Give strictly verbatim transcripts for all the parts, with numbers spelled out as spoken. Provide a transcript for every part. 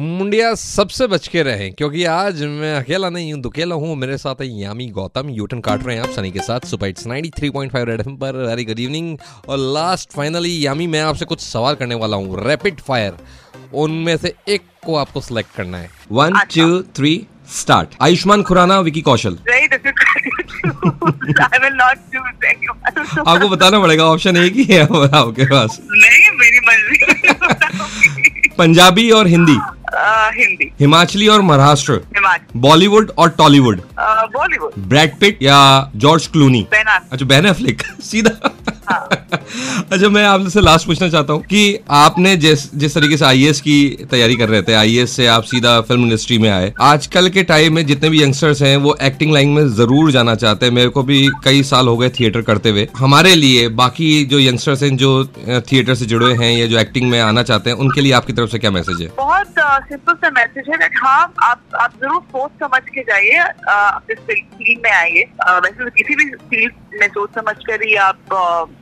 मुंडिया सबसे बच के रहें, क्योंकि आज मैं अकेला नहीं हूँ, दुकेला हूँ। मेरे साथ है यामी गौतम। यूटन काट रहे हैं आप सनी के साथ सुपर हिट्स तिरानवे पॉइंट पाँच रेड एफएम पर। Very good evening. और लास्ट फाइनली यामी, मैं आपसे कुछ सवाल करने वाला हूँ रैपिड फायर। उनमें से एक को आपको सिलेक्ट करना है। One two three start. Ayushmann Khurrana, Vicky Kaushal. आपको बताना पड़ेगा ऑप्शन एक ही है आपके पास। नहीं, मेरी मर्जी। पंजाबी और हिंदी। आ, हिंदी। हिमाचली और महाराष्ट्र। बॉलीवुड और टॉलीवुड। बॉलीवुड। ब्रैड पिट या जॉर्ज क्लूनी। अच्छा, बेनाफ्लिक सीधा। हाँ। अच्छा, मैं आपसे लास्ट पूछना चाहता हूँ कि आपने जिस जिस तरीके से आईएएस की तैयारी कर रहे थे, आईएएस से आप सीधा फिल्म इंडस्ट्री में आए। आजकल के टाइम में जितने भी यंगस्टर्स हैं वो एक्टिंग लाइन में जरूर जाना चाहते हैं। मेरे को भी कई साल हो गए थिएटर करते हुए। हमारे लिए बाकी जो यंगस्टर्स हैं जो थिएटर से जुड़े हैं या जो एक्टिंग में आना चाहते हैं, उनके लिए आपकी तरफ से क्या मैसेज है? बहुत सिंपल सा मैसेज है कि हाँ, आप आप जरूर सोच समझ के जाइए, अपने फील्ड में आइए। वैसे तो किसी भी फील्ड में सोच समझ कर ही आप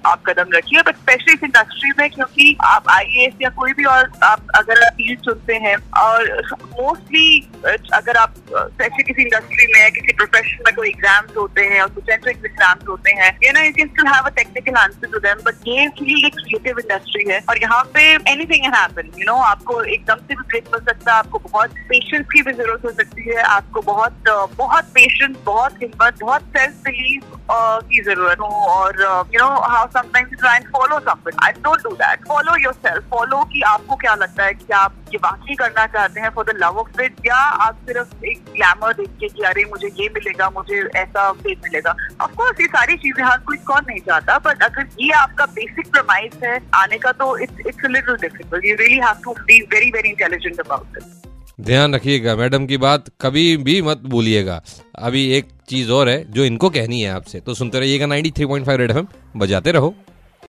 आप कदम रखिए, बट स्पेशली इस इंडस्ट्री में, क्योंकि आप आईएएस या कोई भी और आप अगर फील्ड चुनते हैं, और मोस्टली अगर आप स्पेशली किसी इंडस्ट्री में या किसी प्रोफेशन में कोई एग्जाम्स होते हैं और कुछ एंट्रेंस एग्जाम्स होते हैं, you know, you can still have a technical answer to them, but ये फील्ड एक क्रिएटिव इंडस्ट्री है और यहाँ पे anything can happen, you know. आपको एकदम से भी ब्रेक मिल सकता है, आपको बहुत पेशेंस की भी जरूरत हो सकती है, आपको बहुत बहुत पेशेंस, बहुत हिम्मत, बहुत सेल्फ बिलीफ की जरूरत हो। और you know how sometimes try and follow something, I don't do that. Follow yourself, follow कि आपको क्या लगता है कि आप ये वाकई करना चाहते हैं for the love of it, या आप सिर्फ एक ग्लैमर देख के कि अरे मुझे ये मिलेगा, मुझे ऐसा फेज मिलेगा। ऑफकोर्स ये सारी चीजें हर कोई कौन नहीं चाहता, बट अगर ये आपका बेसिक प्रमाइस है आने का, तो it's it's a little difficult. You really have to be very very intelligent about it. ध्यान रखिएगा, मैडम की बात कभी भी मत भूलिएगा। अभी एक चीज और है जो इनको कहनी है आपसे, तो सुनते रहिएगा ninety three point five red FM. बजाते रहो।